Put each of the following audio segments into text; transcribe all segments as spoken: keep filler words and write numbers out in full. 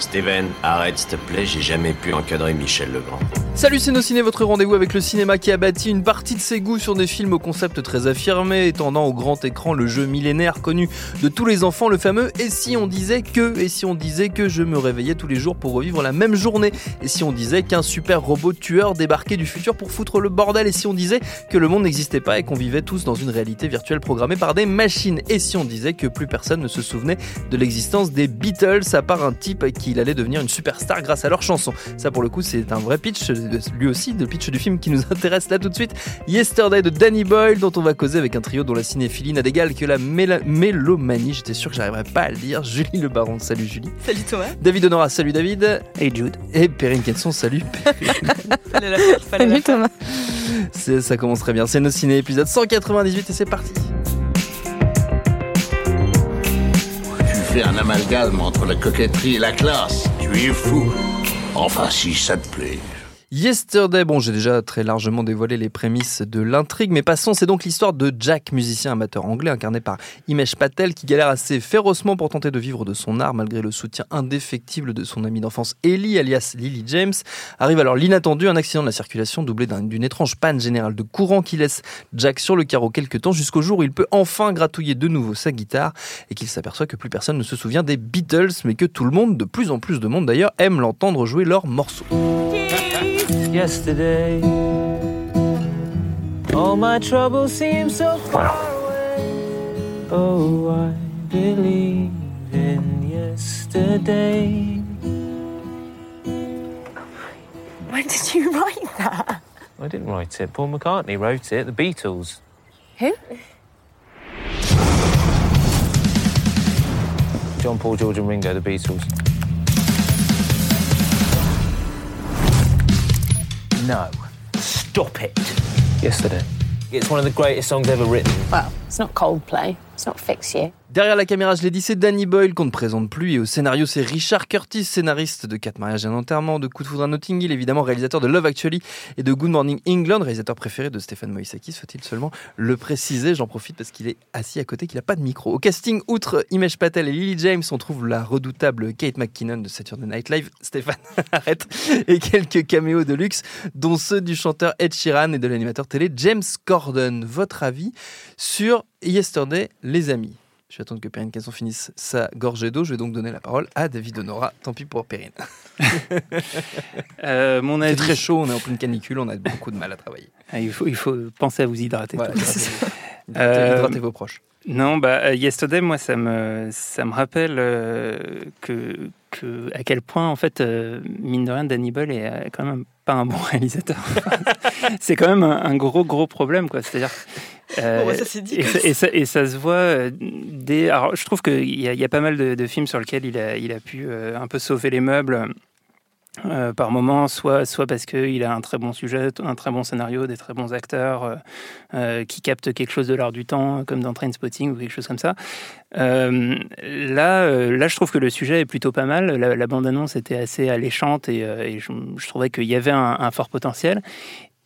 Steven, arrête s'il te plaît, j'ai jamais pu encadrer Michel Legrand. Salut, c'est Nos Ciné, votre rendez-vous avec le cinéma qui a bâti une partie de ses goûts sur des films au concept très affirmé, étendant au grand écran le jeu millénaire connu de tous les enfants, le fameux « Et si on disait que ?» Et si on disait que je me réveillais tous les jours pour revivre la même journée ? Et si on disait qu'un super robot tueur débarquait du futur pour foutre le bordel ? Et si on disait que le monde n'existait pas et qu'on vivait tous dans une réalité virtuelle programmée par des machines ? Et si on disait que plus personne ne se souvenait de l'existence des Beatles, à part un type qu'il allait devenir une superstar grâce à leurs chansons. Ça, pour le coup, c'est un vrai pitch, lui aussi, le pitch du film qui nous intéresse là tout de suite, Yesterday de Danny Boyle, dont on va causer avec un trio dont la cinéphilie n'a d'égal que la méla- mélomanie. J'étais sûr que j'arriverais pas à le dire. Julie le Baron, salut Julie. Salut Thomas. David Honora, salut David. Et Jude. Et Perrine Kenson, salut Perrine. Fallait la faire, fallait salut Thomas. C'est, ça commence très bien. C'est Nos Ciné, épisode cent quatre-vingt-dix-huit, et c'est parti. Tu fais un amalgame entre la coquetterie et la classe. Tu es fou. Enfin, si ça te plaît. Yesterday, bon j'ai déjà très largement dévoilé les prémices de l'intrigue, mais passons, c'est donc l'histoire de Jack, musicien amateur anglais incarné par Himesh Patel, qui galère assez férocement pour tenter de vivre de son art malgré le soutien indéfectible de son amie d'enfance Ellie, alias Lily James. Arrive alors l'inattendu, un accident de la circulation doublé d'un, d'une étrange panne générale de courant qui laisse Jack sur le carreau quelques temps, jusqu'au jour où il peut enfin gratouiller de nouveau sa guitare et qu'il s'aperçoit que plus personne ne se souvient des Beatles, mais que tout le monde, de plus en plus de monde d'ailleurs, aime l'entendre jouer leurs morceaux. Yesterday, all my troubles seem so far away. Oh, I believe in yesterday. When did you write that? I didn't write it. Paul McCartney wrote it. The Beatles. Who? John, Paul, George and Ringo, the Beatles. No. Stop it. Yesterday. It's one of the greatest songs ever written. Well, it's not Coldplay. It's not Fix You. Derrière la caméra, je l'ai dit, c'est Danny Boyle qu'on ne présente plus, et au scénario, c'est Richard Curtis, scénariste de Quatre mariages et un enterrement, de Coup de foudre à Notting Hill, évidemment réalisateur de Love Actually et de Good Morning England, réalisateur préféré de Stéphane Moïsakis, faut-il seulement le préciser, j'en profite parce qu'il est assis à côté, qu'il n'a pas de micro. Au casting, outre Himesh Patel et Lily James, on trouve la redoutable Kate McKinnon de Saturday Night Live, Stéphane, arrête, et quelques caméos de luxe, dont ceux du chanteur Ed Sheeran et de l'animateur télé James Corden. Votre avis sur Yesterday, les amis? Je vais attendre que Perrine Casson finisse sa gorgée d'eau. Je vais donc donner la parole à David Honora. Tant pis pour Perrine. euh, mon avis... C'est très chaud, on est en pleine canicule, on a beaucoup de mal à travailler. Ah, il, faut, il faut penser à vous hydrater. Voilà, hydrater, euh... hydrater vos proches. Non, bah, Yesterday, moi, ça me, ça me rappelle euh, que, que, à quel point, en fait, euh, mine de rien, Danny Boyle est euh, quand même pas un bon réalisateur. C'est quand même un, un gros, gros problème, quoi. C'est-à-dire... Euh, bon, ouais, ça c'est dit. Et, ça, et, ça, et ça se voit dès... Alors, je trouve qu'il y a, il y a pas mal de, de films sur lesquels il a, il a pu euh, un peu sauver les meubles euh, par moment, soit, soit parce qu'il a un très bon sujet, un très bon scénario, des très bons acteurs euh, euh, qui captent quelque chose de l'art du temps, comme dans Trainspotting ou quelque chose comme ça. Euh, là, euh, là, je trouve que le sujet est plutôt pas mal. La, la bande-annonce était assez alléchante et, euh, et je, je trouvais qu'il y avait un, un fort potentiel.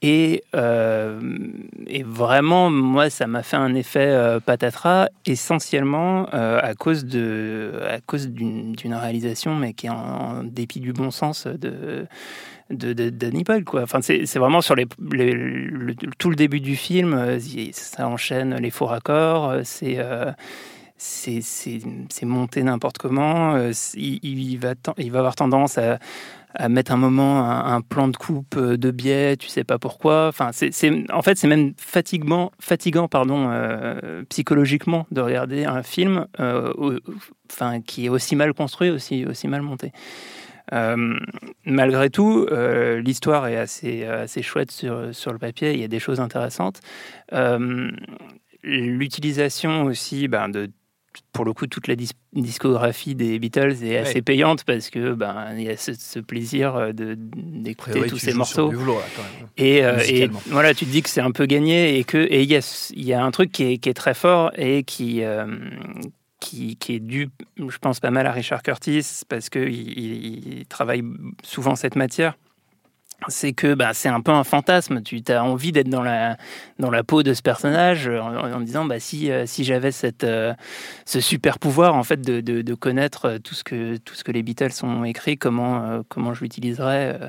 Et, euh, et vraiment, moi, ça m'a fait un effet euh, patatras, essentiellement euh, à cause de, à cause d'une, d'une réalisation, mais qui est en, en dépit du bon sens de, de, de, de Danny Boyle, quoi. Enfin, c'est, c'est vraiment sur les, les, le, tout le début du film, ça enchaîne les faux raccords, c'est... Euh, C'est, c'est, c'est monté n'importe comment. Il, il, va, il va avoir tendance à, à mettre un moment un, un plan de coupe de biais, tu sais pas pourquoi. Enfin, c'est, c'est, en fait, c'est même fatigant, fatigant pardon, euh, psychologiquement de regarder un film euh, au, enfin, qui est aussi mal construit, aussi, aussi mal monté. Euh, malgré tout, euh, l'histoire est assez, assez chouette sur, sur le papier. Il y a des choses intéressantes. Euh, l'utilisation aussi ben, de pour le coup, toute la dis- discographie des Beatles est assez ouais. payante parce que ben il y a ce, ce plaisir de d'écouter priori, tous ces morceaux. Boulot, là, quand même. Et, euh, et voilà, tu te dis que c'est un peu gagné et que et il y a il y a un truc qui est qui est très fort et qui euh, Qui, qui est dû, je pense, pas mal à Richard Curtis, parce qu'il il, il travaille souvent cette matière, c'est que bah, c'est un peu un fantasme. Tu as envie d'être dans la, dans la peau de ce personnage en, en disant bah, si, si j'avais cette, euh, ce super pouvoir en fait, de, de, de connaître tout ce, que, tout ce que les Beatles ont écrit, comment, euh, comment je l'utiliserais. Euh,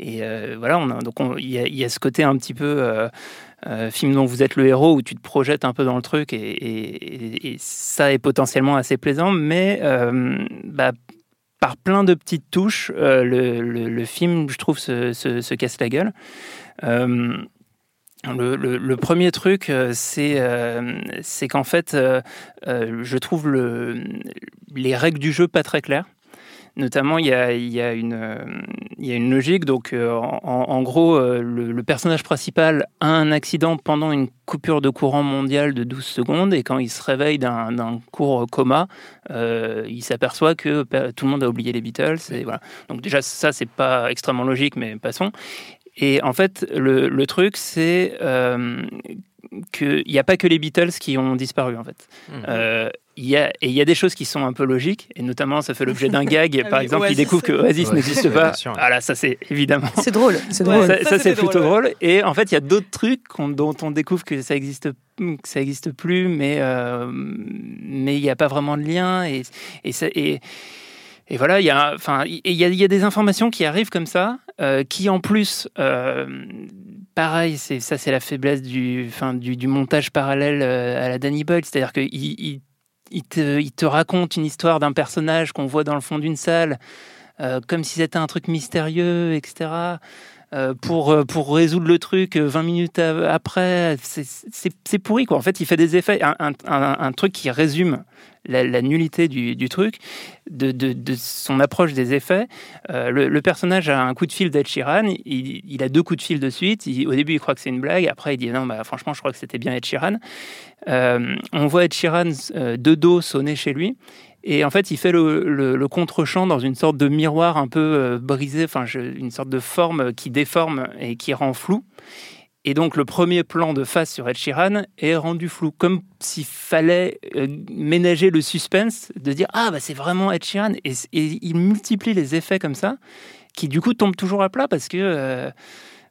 et euh, voilà, on a, donc il y, y a ce côté un petit peu... Euh, Euh, film dont vous êtes le héros, où tu te projettes un peu dans le truc, et, et, et ça est potentiellement assez plaisant, mais euh, bah, par plein de petites touches, euh, le, le, le film, je trouve, se, se, se casse la gueule. Euh, le, le, le premier truc, c'est, euh, c'est qu'en fait, euh, euh, je trouve le, les règles du jeu pas très claires. Notamment, il y a, il y a, une, il y a une logique. Donc, euh, en, en gros, euh, le, le personnage principal a un accident pendant une coupure de courant mondiale de douze secondes. Et quand il se réveille d'un, d'un court coma, euh, il s'aperçoit que tout le monde a oublié les Beatles. Et voilà. Donc déjà, ça, c'est pas extrêmement logique, mais passons. Et en fait, le, le truc, c'est euh, qu'il n'y a pas que les Beatles qui ont disparu, en fait. Mmh. Euh, Il y a, et il y a des choses qui sont un peu logiques, et notamment ça fait l'objet d'un gag. Ah par oui, exemple, Oasis. Il découvre que Oasis ouais, n'existe pas. Ah là, ça c'est évidemment. C'est drôle. C'est drôle. Ouais, ça, ça, ça c'est plutôt drôle. Ouais. Et en fait, il y a d'autres trucs qu'on, dont on découvre que ça existe, que ça existe plus, mais euh, mais il n'y a pas vraiment de lien. Et et, ça, et, et voilà, il y a enfin il y a, y a des informations qui arrivent comme ça, euh, qui en plus. Euh, Pareil, c'est ça, c'est la faiblesse du fin du, du montage parallèle à la Danny Boyle, c'est-à-dire que il, il Il te, il te raconte une histoire d'un personnage qu'on voit dans le fond d'une salle, euh, comme si c'était un truc mystérieux, et cetera. Euh, pour, pour résoudre le truc vingt minutes après, c'est, c'est, c'est pourri, quoi. En fait, il fait des effets. Un, un, un, un truc qui résume la, la nullité du, du truc, de, de, de son approche des effets. Euh, le, le personnage a un coup de fil d'Ed Sheeran. Il, il a deux coups de fil de suite. Il, au début, il croit que c'est une blague. Après, il dit non, bah, franchement, je crois que c'était bien Ed Sheeran. Euh, on voit Ed Sheeran euh, de dos sonner chez lui, et en fait il fait le, le, le contre-champ dans une sorte de miroir un peu euh, brisé, enfin je, une sorte de forme qui déforme et qui rend flou. Et donc le premier plan de face sur Ed Sheeran est rendu flou, comme s'il fallait euh, ménager le suspense de dire ah bah c'est vraiment Ed Sheeran, et, et il multiplie les effets comme ça, qui du coup tombent toujours à plat parce que euh,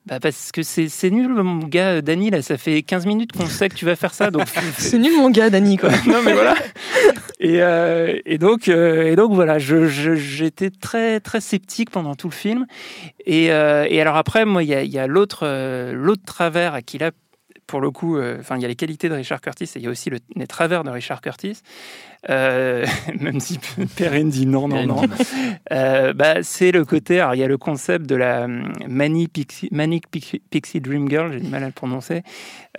Bah parce que c'est, c'est nul, mon gars, Danny, là, ça fait quinze minutes qu'on sait que tu vas faire ça. Donc... c'est nul, mon gars, Danny, quoi. Non, mais voilà. Et, euh, et, donc, euh, et donc, voilà, je, je, j'étais très, très sceptique pendant tout le film. Et, euh, et alors après, moi, il y a, y a l'autre, euh, l'autre travers qu'il a, pour le coup, enfin, euh, il y a les qualités de Richard Curtis et il y a aussi le, les travers de Richard Curtis. Euh, même si Perrine dit non, non, non. Euh, bah, c'est le côté... Alors, il y a le concept de la Manic Pixie, Manic Pixie Dream Girl, j'ai du mal à le prononcer.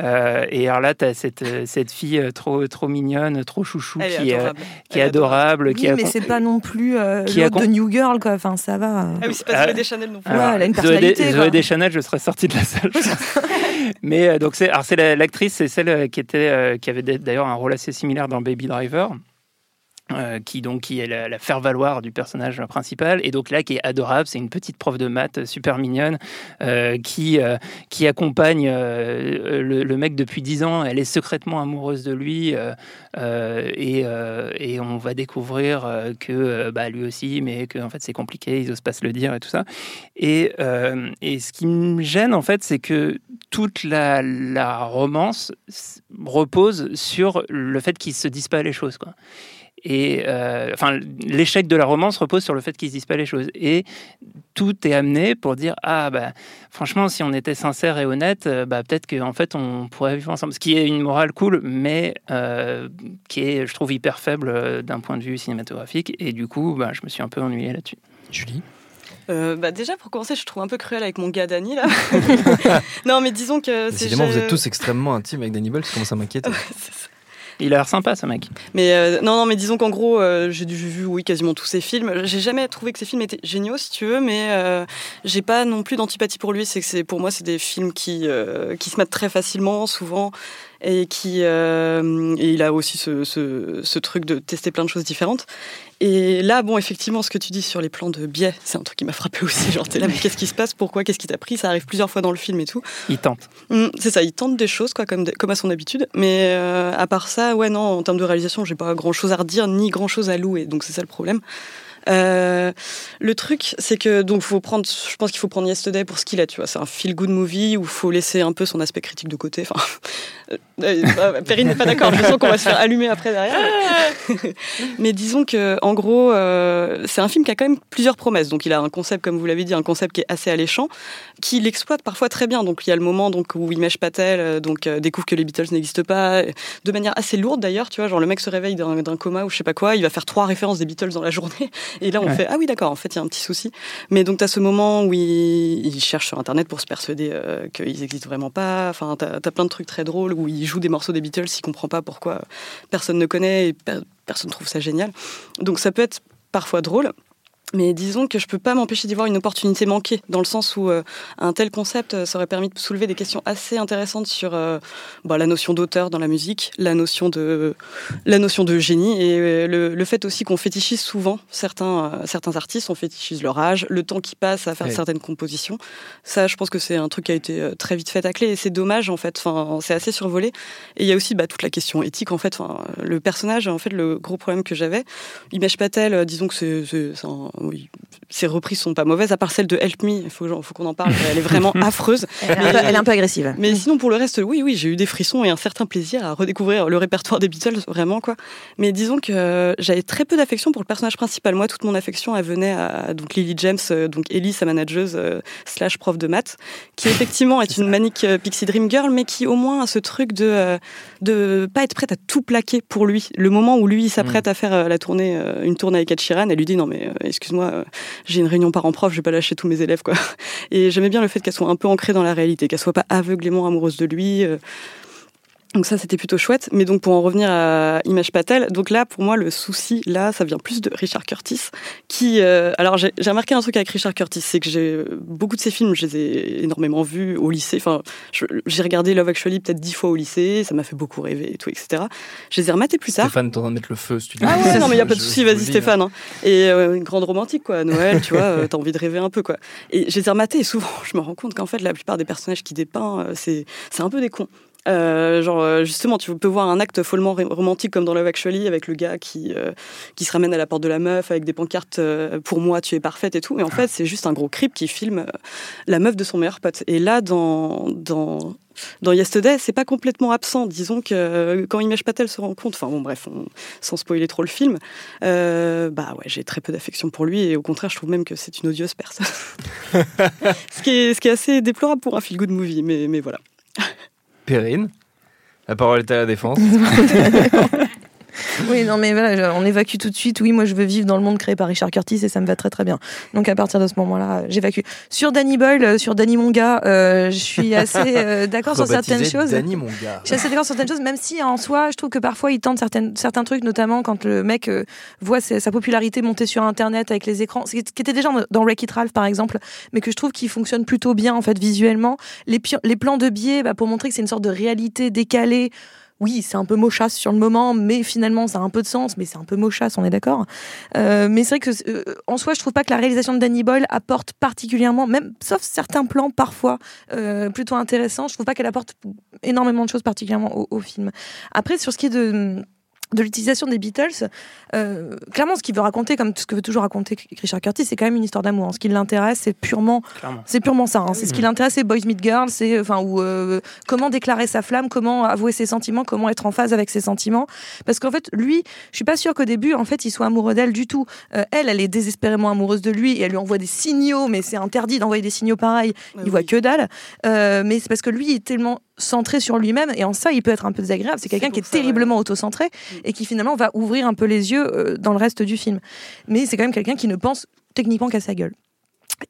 Euh, et alors là, tu as cette, cette fille trop, trop mignonne, trop chouchou, est qui, adorable. Est, qui est adorable. Oui, qui mais a... c'est pas non plus euh, l'autre de New Girl, quoi. Enfin, ça va. Ah oui, c'est pas Zoé Deschanel non plus. Ouais, elle a une personnalité. Zoé Deschanel, je serais sorti de la salle. Mais euh, donc, c'est, alors, c'est la, l'actrice, c'est celle qui, était, euh, qui avait d'ailleurs un rôle assez similaire dans Baby Driver. Euh, qui donc qui est la, la faire-valoir du personnage principal, et donc là qui est adorable, c'est une petite prof de maths super mignonne euh, qui euh, qui accompagne euh, le, le mec depuis dix ans. Elle est secrètement amoureuse de lui euh, euh, et euh, et on va découvrir euh, que euh, bah lui aussi, mais que en fait c'est compliqué, ils osent pas se le dire et tout ça. Et euh, et ce qui me gêne en fait, c'est que toute la la romance repose sur le fait qu'ils se disent pas les choses, quoi. Et euh, enfin, l'échec de la romance repose sur le fait qu'ils se disent pas les choses. Et tout est amené pour dire ah bah franchement, si on était sincère et honnête, bah peut-être que en fait on pourrait vivre ensemble. Ce qui est une morale cool, mais euh, qui est, je trouve, hyper faible d'un point de vue cinématographique. Et du coup, bah, je me suis un peu ennuyée là-dessus. Julie. Euh, bah déjà pour commencer, je trouve un peu cruel avec mon gars Danny là. Non mais disons que. Décidément, c'est... vous êtes tous extrêmement intimes avec Danny Boyle, ça commence à m'inquiéter. Ouais, c'est ça. Il a l'air sympa, ce mec. Mais euh, non, non, mais disons qu'en gros, euh, j'ai vu oui, quasiment tous ses films. J'ai jamais trouvé que ses films étaient géniaux, si tu veux, mais euh, j'ai pas non plus d'antipathie pour lui. C'est que c'est, pour moi, c'est des films qui, euh, qui se mettent très facilement, souvent. Et, qui, euh, et il a aussi ce, ce, ce truc de tester plein de choses différentes. Et là, bon, effectivement, ce que tu dis sur les plans de biais, c'est un truc qui m'a frappé aussi. Genre, t'es là, mais qu'est-ce qui se passe ? Pourquoi ? Qu'est-ce qui t'a pris ? Ça arrive plusieurs fois dans le film et tout. Il tente. Mmh, c'est ça, il tente des choses, quoi, comme, de, comme à son habitude. Mais euh, à part ça, ouais, non, en termes de réalisation, j'ai pas grand-chose à redire, ni grand-chose à louer. Donc, c'est ça le problème. Euh, le truc, c'est que donc faut prendre, je pense qu'il faut prendre Yesterday pour ce qu'il a, tu vois. C'est un feel-good movie où faut laisser un peu son aspect critique de côté. Enfin, euh, Perrine n'est pas d'accord. Je sens qu'on va se faire allumer après derrière. Mais, mais disons que en gros, euh, c'est un film qui a quand même plusieurs promesses. Donc il a un concept, comme vous l'avez dit, un concept qui est assez alléchant, qui l'exploite parfois très bien. Donc il y a le moment donc où Himesh Patel donc euh, découvre que les Beatles n'existent pas, de manière assez lourde d'ailleurs. Tu vois, genre le mec se réveille d'un, d'un coma ou je sais pas quoi, il va faire trois références des Beatles dans la journée. Et là, on ouais. fait « Ah oui, d'accord, en fait, il y a un petit souci. » Mais donc, tu as ce moment où il... il cherche sur Internet pour se persuader euh, qu'ils n'existent vraiment pas. Enfin, tu as plein de trucs très drôles où il joue des morceaux des Beatles, il ne comprend pas pourquoi personne ne connaît et pe- personne ne trouve ça génial. Donc, ça peut être parfois drôle. Mais disons que je peux pas m'empêcher d'y voir une opportunité manquée, dans le sens où euh, un tel concept euh, ça aurait permis de soulever des questions assez intéressantes sur euh, bah, la notion d'auteur dans la musique, la notion de, la notion de génie, et euh, le, le fait aussi qu'on fétichise souvent certains, euh, certains artistes, on fétichise leur âge, le temps qui passe à faire ouais. certaines compositions. Ça, je pense que c'est un truc qui a été euh, très vite fait taclé, et c'est dommage en fait, enfin, c'est assez survolé. Et il y a aussi bah, toute la question éthique, en fait, enfin, le personnage, en fait, le gros problème que j'avais, Himesh Patel, euh, disons que c'est, c'est, c'est un... Oui, ses reprises sont pas mauvaises, à part celle de Help Me, il faut, faut qu'on en parle, elle est vraiment affreuse. Elle, mais, elle est un peu agressive. Mais sinon, pour le reste, oui, oui, j'ai eu des frissons et un certain plaisir à redécouvrir le répertoire des Beatles, vraiment, quoi. Mais disons que euh, j'avais très peu d'affection pour le personnage principal. Moi, toute mon affection, elle venait à donc, Lily James, euh, donc Ellie, sa manageuse, euh, slash prof de maths, qui effectivement est une manique euh, Pixie Dream Girl, mais qui au moins a ce truc de, euh, de pas être prête à tout plaquer pour lui. Le moment où lui, il s'apprête mmh. à faire euh, la tournée, euh, une tournée avec Ed Sheeran, elle lui dit non, mais euh, excuse moi euh, j'ai une réunion parents-prof, je vais pas lâcher tous mes élèves, quoi. Et j'aimais bien le fait qu'elle soit un peu ancrée dans la réalité, qu'elle soit pas aveuglément amoureuse de lui. Euh... Donc ça, c'était plutôt chouette. Mais donc, pour en revenir à Himesh Patel, donc là, pour moi, le souci, là, ça vient plus de Richard Curtis, qui... Euh... Alors, j'ai, j'ai remarqué un truc avec Richard Curtis, c'est que j'ai... Beaucoup de ses films, je les ai énormément vus au lycée. Enfin, je, j'ai regardé Love Actually peut-être dix fois au lycée, ça m'a fait beaucoup rêver, et tout, et cetera. Je les ai rematés plus tard. Stéphane, t'es en train de mettre le feu, si tu dis. Ah ouais, non, mais il n'y a pas de souci, vas-y, Stéphane. Hein. Et euh, une grande romantique, quoi, à Noël, tu vois, euh, t'as envie de rêver un peu, quoi. Et je les ai rematés, et souvent, je me rends compte qu'en fait, la plupart des personnages qui dépeint, euh, c'est, c'est un peu des cons. Euh, genre justement tu peux voir un acte follement romantique comme dans Love Actually avec le gars qui, euh, qui se ramène à la porte de la meuf avec des pancartes euh, pour moi tu es parfaite et tout, mais en fait c'est juste un gros creep qui filme la meuf de son meilleur pote. Et là dans, dans, dans Yesterday c'est pas complètement absent. Disons que euh, quand Himesh Patel se rend compte, enfin bon bref, on, sans spoiler trop le film, euh, bah ouais, j'ai très peu d'affection pour lui, et au contraire je trouve même que c'est une odieuse personne. ce, qui est, ce qui est assez déplorable pour un feel good movie, mais, mais voilà. Perrine, la parole est à la défense. Oui, non, mais voilà, on évacue tout de suite. Oui, moi, je veux vivre dans le monde créé par Richard Curtis et ça me va très, très bien. Donc, à partir de ce moment-là, j'évacue. Sur Danny Boyle, sur Danny mon gars, euh, je suis assez euh, d'accord sur certaines choses. Danny mon gars. Je suis assez d'accord sur certaines choses, même si en soi, je trouve que parfois, il tente certaines, certains trucs, notamment quand le mec euh, voit sa, sa popularité monter sur Internet avec les écrans, ce qui était déjà dans Wreck It Ralph, par exemple, mais que je trouve qu'il fonctionne plutôt bien, en fait, visuellement. Les, pi- les plans de biais, bah, pour montrer que c'est une sorte de réalité décalée. Oui, c'est un peu mochasse sur le moment, mais finalement, ça a un peu de sens, mais c'est un peu mochasse, on est d'accord. Euh, mais c'est vrai que, euh, en soi, je trouve pas que la réalisation de Danny Boyle apporte particulièrement, même, sauf certains plans parfois euh, plutôt intéressants, je trouve pas qu'elle apporte énormément de choses particulièrement au, au film. Après, sur ce qui est de... de l'utilisation des Beatles, euh, clairement ce qu'il veut raconter, comme ce que veut toujours raconter Richard Curtis, c'est quand même une histoire d'amour. Hein. Ce qui l'intéresse, c'est purement, clairement. c'est purement ça. Hein. C'est mmh. ce qui l'intéresse, c'est Boys Meet Girls, c'est enfin ou euh, comment déclarer sa flamme, comment avouer ses sentiments, comment être en phase avec ses sentiments. Parce qu'en fait, lui, je suis pas sûre qu'au début, en fait, il soit amoureux d'elle du tout. Euh, elle, elle est désespérément amoureuse de lui et elle lui envoie des signaux, mais c'est interdit d'envoyer des signaux pareils. Bah, il oui. voit que dalle. Euh, mais c'est parce que lui, il est tellement centré sur lui-même, et en ça il peut être un peu désagréable, c'est quelqu'un c'est qui est ça, terriblement ouais. autocentré et qui finalement va ouvrir un peu les yeux euh, dans le reste du film, mais c'est quand même quelqu'un qui ne pense techniquement qu'à sa gueule.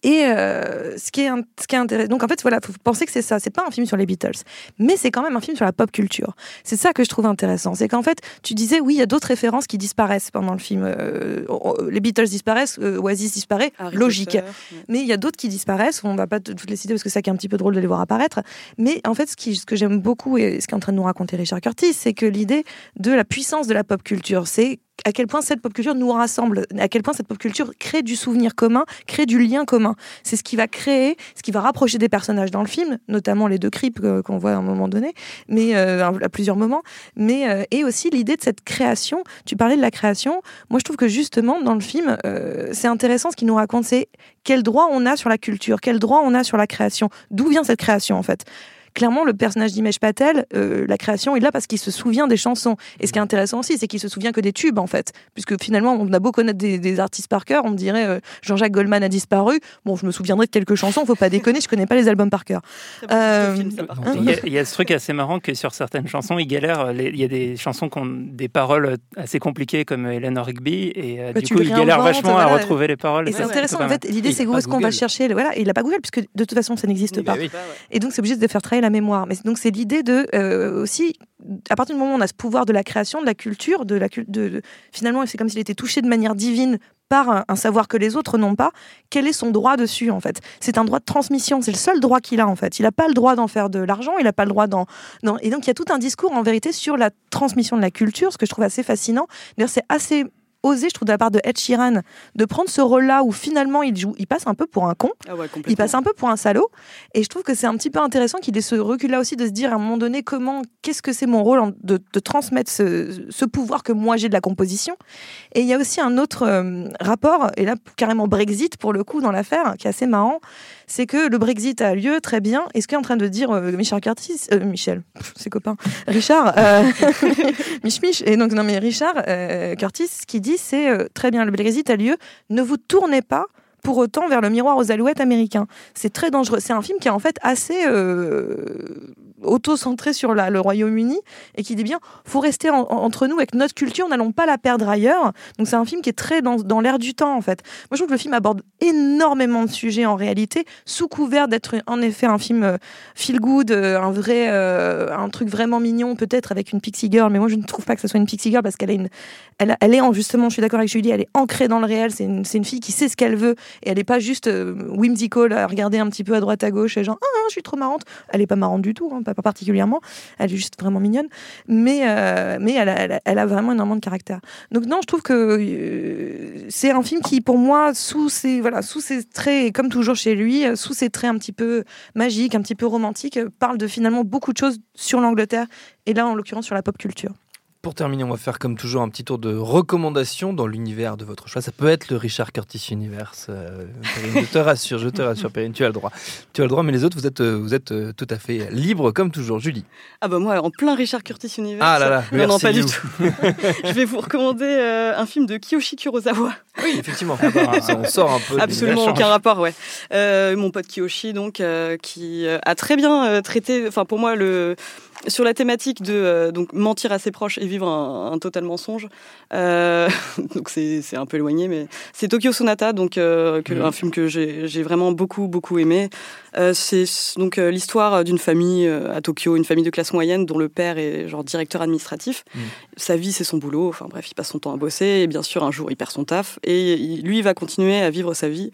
Et euh, ce qui est, ce qui est intéressant, donc en fait voilà, faut penser que c'est ça, c'est pas un film sur les Beatles, mais c'est quand même un film sur la pop culture. C'est ça que je trouve intéressant, c'est qu'en fait tu disais oui, il y a d'autres références qui disparaissent pendant le film. Euh, les Beatles disparaissent, euh, Oasis disparaît, Harry logique. Potter, ouais. Mais il y a d'autres qui disparaissent. On va pas toutes les citer parce que c'est ça qui est un petit peu drôle de les voir apparaître. Mais en fait, ce, qui, ce que j'aime beaucoup et ce qu'est en train de nous raconter Richard Curtis, c'est que l'idée de la puissance de la pop culture, c'est à quel point cette pop culture nous rassemble, à quel point cette pop culture crée du souvenir commun, crée du lien commun. C'est ce qui va créer, ce qui va rapprocher des personnages dans le film, notamment les deux creeps qu'on voit à un moment donné, mais euh, à plusieurs moments. Mais euh, et aussi l'idée de cette création. Tu parlais de la création. Moi, je trouve que justement dans le film, euh, c'est intéressant ce qu'il nous raconte, c'est quel droit on a sur la culture, quel droit on a sur la création. D'où vient cette création en fait? Clairement, le personnage d'Himesh Patel, euh, la création est là parce qu'il se souvient des chansons. Et ce qui est intéressant aussi, c'est qu'il se souvient que des tubes, en fait. Puisque finalement, on a beau connaître des, des artistes par cœur, on me dirait euh, Jean-Jacques Goldman a disparu. Bon, je me souviendrai de quelques chansons, faut pas déconner, je connais pas les albums par cœur. Euh, il, il y a ce truc assez marrant que sur certaines chansons, il galère. Les, il y a des chansons qui ont des paroles assez compliquées, comme Eleanor Rigby, et euh, du coup, il galère vachement voilà. à retrouver les paroles. Et c'est ça, intéressant, en fait, l'idée, c'est où est-ce qu'on va chercher. Voilà, il n'a pas Google, puisque de toute façon, ça n'existe oui, pas. Bah oui. Et donc, c'est obligé de faire travailler la mémoire. Mais donc c'est l'idée de euh, aussi à partir du moment où on a ce pouvoir de la création, de la culture, de la de, de, finalement c'est comme s'il était touché de manière divine par un, un savoir que les autres n'ont pas. Quel est son droit dessus en fait? C'est un droit de transmission. C'est le seul droit qu'il a en fait. Il n'a pas le droit d'en faire de l'argent. Il n'a pas le droit d'en. Non. Et donc il y a tout un discours en vérité sur la transmission de la culture, ce que je trouve assez fascinant. D'ailleurs c'est assez osé, je trouve, de la part de Ed Sheeran, de prendre ce rôle-là où finalement il joue, il passe un peu pour un con, ah ouais, il passe un peu pour un salaud, et je trouve que c'est un petit peu intéressant qu'il ait ce recul-là aussi de se dire à un moment donné comment, qu'est-ce que c'est mon rôle de, de transmettre ce, ce pouvoir que moi j'ai de la composition. Et il y a aussi un autre euh, rapport, et là carrément Brexit pour le coup dans l'affaire, qui est assez marrant, c'est que le Brexit a lieu, très bien, et ce qu'est en train de dire euh, Michel Curtis, euh, Michel, pff, ses copains, Richard, euh, Mich Mich, et donc non mais Richard euh, Curtis, qui dit c'est euh, très bien, le Brexit a lieu, ne vous tournez pas pour autant vers le miroir aux alouettes américains. C'est très dangereux. C'est un film qui est en fait assez euh, auto-centré sur la, le Royaume-Uni et qui dit bien, faut rester en, entre nous avec notre culture, n'allons pas la perdre ailleurs. Donc c'est un film qui est très dans, dans l'air du temps en fait. Moi je trouve que le film aborde énormément de sujets en réalité, sous couvert d'être en effet un film euh, feel good, euh, un vrai, euh, un truc vraiment mignon peut-être avec une pixie girl, mais moi je ne trouve pas que ce soit une pixie girl parce qu'elle est une, elle, elle est en, justement, je suis d'accord avec Julie, elle est ancrée dans le réel. C'est une, c'est une fille qui sait ce qu'elle veut. Et elle n'est pas juste euh, whimsical à regarder un petit peu à droite à gauche et genre ah, ah je suis trop marrante. Elle n'est pas marrante du tout, hein, pas particulièrement. Elle est juste vraiment mignonne, mais euh, mais elle a, elle a vraiment énormément de caractère. Donc non, je trouve que euh, c'est un film qui pour moi sous ses voilà sous ses traits, comme toujours chez lui, sous ses traits un petit peu magiques, un petit peu romantiques, parle de finalement beaucoup de choses sur l'Angleterre et là en l'occurrence sur la pop culture. Pour terminer, on va faire comme toujours un petit tour de recommandations dans l'univers de votre choix. Ça peut être le Richard Curtis Universe. Euh, Perrine, je te rassure, je te rassure, Perrine, tu as le droit. Tu as le droit, mais les autres, vous êtes, vous êtes euh, tout à fait libres, comme toujours. Julie. Ah bah moi, alors, en plein Richard Curtis Universe. Ah là là, non, merci non, pas you. du tout. Je vais vous recommander euh, un film de Kiyoshi Kurosawa. Oui, effectivement. Ah bah, on sort un peu. Absolument aucun rapport, ouais. Euh, mon pote Kiyoshi, donc, euh, qui a très bien euh, traité, enfin pour moi, le... sur la thématique de euh, donc mentir à ses proches et vivre un, un total mensonge, euh, donc c'est c'est un peu éloigné, mais c'est Tokyo Sonata, donc euh, que, mmh. un film que j'ai j'ai vraiment beaucoup beaucoup aimé. Euh, c'est donc euh, l'histoire d'une famille euh, à Tokyo, une famille de classe moyenne dont le père est genre directeur administratif. Mmh. Sa vie c'est son boulot, enfin bref, il passe son temps à bosser et bien sûr un jour il perd son taf et il, lui il va continuer à vivre sa vie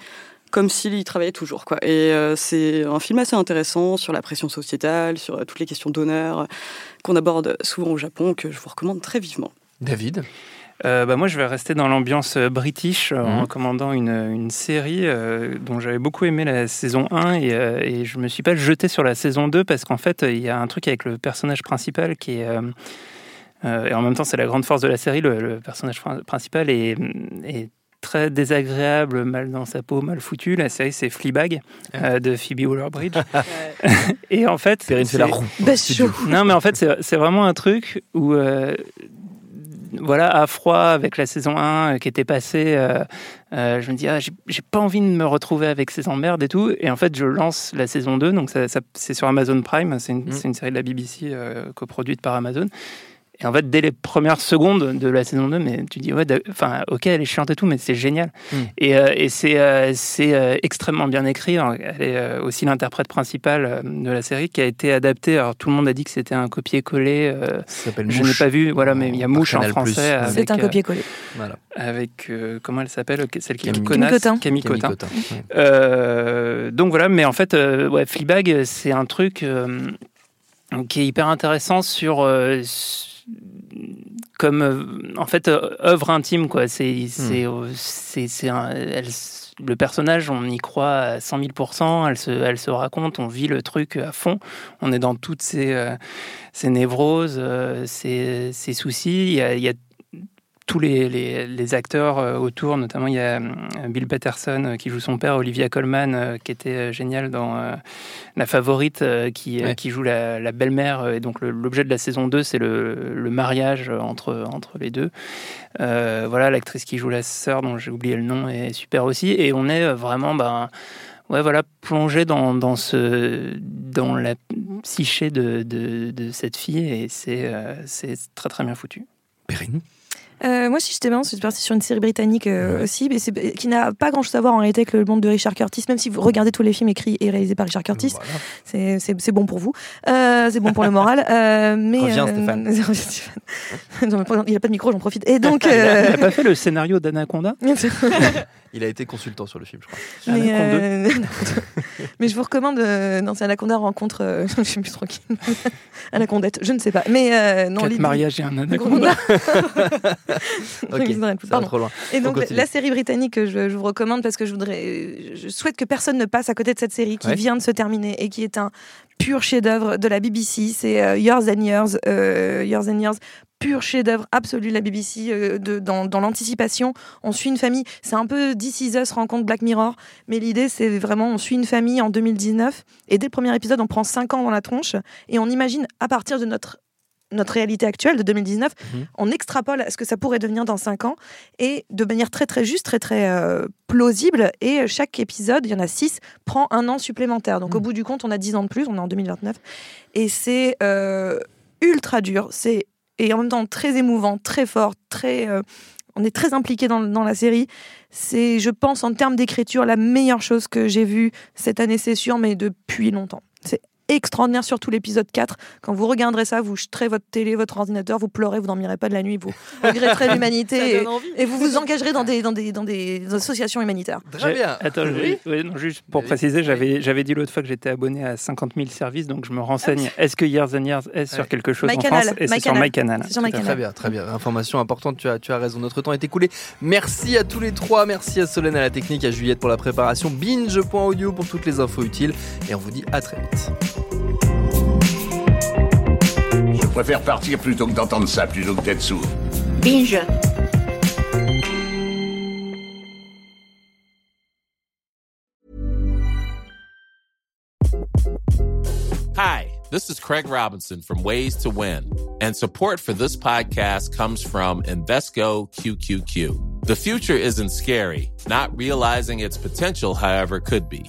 comme s'il y travaillait toujours, quoi. Et euh, c'est un film assez intéressant sur la pression sociétale, sur euh, toutes les questions d'honneur euh, qu'on aborde souvent au Japon, que je vous recommande très vivement. David ? Euh, bah moi, je vais rester dans l'ambiance british euh, mmh. en recommandant une, une série euh, dont j'avais beaucoup aimé la saison un et, euh, et je ne me suis pas jeté sur la saison deux parce qu'en fait, il y a un truc avec le personnage principal qui est... Euh, euh, et en même temps, c'est la grande force de la série, le, le personnage principal est... est très désagréable, mal dans sa peau, mal foutu. La série, c'est Fleabag euh, de Phoebe Waller-Bridge. Et en fait... Perrine, c'est la roue. Non, mais en fait, c'est, c'est vraiment un truc où... Euh, voilà, à froid, avec la saison un euh, qui était passée, euh, euh, je me dis, ah, j'ai, j'ai pas envie de me retrouver avec ces emmerdes et tout. Et en fait, je lance la saison deux, donc ça, ça, c'est sur Amazon Prime, c'est une, mmh. c'est une série de la B B C euh, coproduite par Amazon. Et en fait, dès les premières secondes de la saison deux, mais tu dis, ouais, enfin, ok, elle est chiante et tout, mais c'est génial. Mm. Et, euh, et c'est, euh, c'est euh, extrêmement bien écrit. Alors, elle est euh, aussi l'interprète principale euh, de la série, qui a été adaptée. Alors, tout le monde a dit que c'était un copier-coller. Euh, ça s'appelle je Mouche. Je n'ai pas vu, voilà, mais il y a Mouche en français. Avec, c'est un copier-coller. Euh, voilà. Avec, euh, comment elle s'appelle, celle qui Camille connaît Cottin. Camille Cottin. Camille Cottin. Euh, donc voilà, mais en fait, euh, ouais, Fleabag, c'est un truc euh, qui est hyper intéressant sur... Euh, comme euh, en fait euh, œuvre intime quoi, c'est c'est mmh. c'est, c'est un, elle, le personnage on y croit à cent mille pour cent, elle se elle se raconte, on vit le truc à fond, on est dans toutes ces euh, ces névroses, euh, ces ces soucis, il y a, il y a tous les, les, les acteurs autour, notamment il y a Bill Patterson qui joue son père, Olivia Colman qui était géniale dans euh, La Favorite, qui, ouais. qui joue la, la belle-mère, et donc le, l'objet de la saison deux c'est le, le mariage entre, entre les deux. Euh, voilà, l'actrice qui joue la sœur dont j'ai oublié le nom est super aussi, et on est vraiment ben, ouais, voilà, plongé dans, dans, ce, dans la psyché de, de, de cette fille, et c'est, euh, c'est très très bien foutu. Perrine? Euh, moi, si j'étais bien, c'est parti sur une série britannique euh, ouais. aussi, mais c'est, qui n'a pas grand-chose à voir en réalité avec le monde de Richard Curtis, même si vous regardez tous les films écrits et réalisés par Richard Curtis, voilà. c'est, c'est, c'est bon pour vous, euh, c'est bon pour le moral. Euh, mais, reviens Stéphane. Euh, Stéphane. Non, mais, il n'a pas de micro, j'en profite. Et donc, euh... il n'a pas fait le scénario d'Anaconda? Il a été consultant sur le film, je crois. Mais, euh... mais je vous recommande, euh... non, c'est Anaconda rencontre, euh... je suis plus tranquille, Anacondette, je ne sais pas. Mais euh, non, les mariages et un Anaconda. Okay, ça va trop loin. Et donc la, la série britannique que je, je vous recommande parce que je voudrais, je souhaite que personne ne passe à côté de cette série qui ouais. vient de se terminer et qui est un pur chef-d'œuvre de la B B C. C'est euh, Years and Years, euh, Years and Years. Pur chef-d'œuvre absolu de la B B C, euh, de, dans, dans l'anticipation. On suit une famille, c'est un peu This Is Us rencontre Black Mirror, mais l'idée c'est vraiment on suit une famille en deux mille dix-neuf et dès le premier épisode on prend cinq ans dans la tronche et on imagine à partir de notre notre réalité actuelle de deux mille dix-neuf, mmh. on extrapole à ce que ça pourrait devenir dans cinq ans et de manière très très juste, très très euh, plausible, et chaque épisode, il y en a six, prend un an supplémentaire. Donc mmh. au bout du compte, on a dix ans de plus, on est en deux mille vingt-neuf et c'est euh, ultra dur, c'est, et en même temps très émouvant, très fort, très... Euh, on est très impliqué dans, dans la série. C'est, je pense, en termes d'écriture, la meilleure chose que j'ai vue cette année, c'est sûr, mais depuis longtemps. C'est extraordinaire, surtout l'épisode quatre. Quand vous regarderez ça, vous jeterez votre télé, votre ordinateur, vous pleurez, vous dormirez pas de la nuit, vous regretterez l'humanité et, et vous vous engagerez dans des, dans des, dans des associations humanitaires. Très bien. Attends, oui. je, oui, non, juste pour oui. préciser, j'avais, j'avais dit l'autre fois que j'étais abonné à cinquante mille services, donc je me renseigne. Est-ce que Years and Years est sur oui. quelque chose My en Canal. France et My c'est Canal. Sur MyCanal. C'est sur MyCanal. Très bien, très bien. Information importante, tu as, tu as raison. Notre temps est écoulé. Merci à tous les trois. Merci à Solène à la technique, à Juliette pour la préparation. binge point audio pour toutes les infos utiles. Et on vous dit à très vite. Je préfère partir plutôt que d'entendre ça, plutôt que d'être sourd. Binge. Hi, this is Craig Robinson from Ways to Win, and support for this podcast comes from Invesco Q Q Q. The future isn't scary, not realizing its potential, however, could be.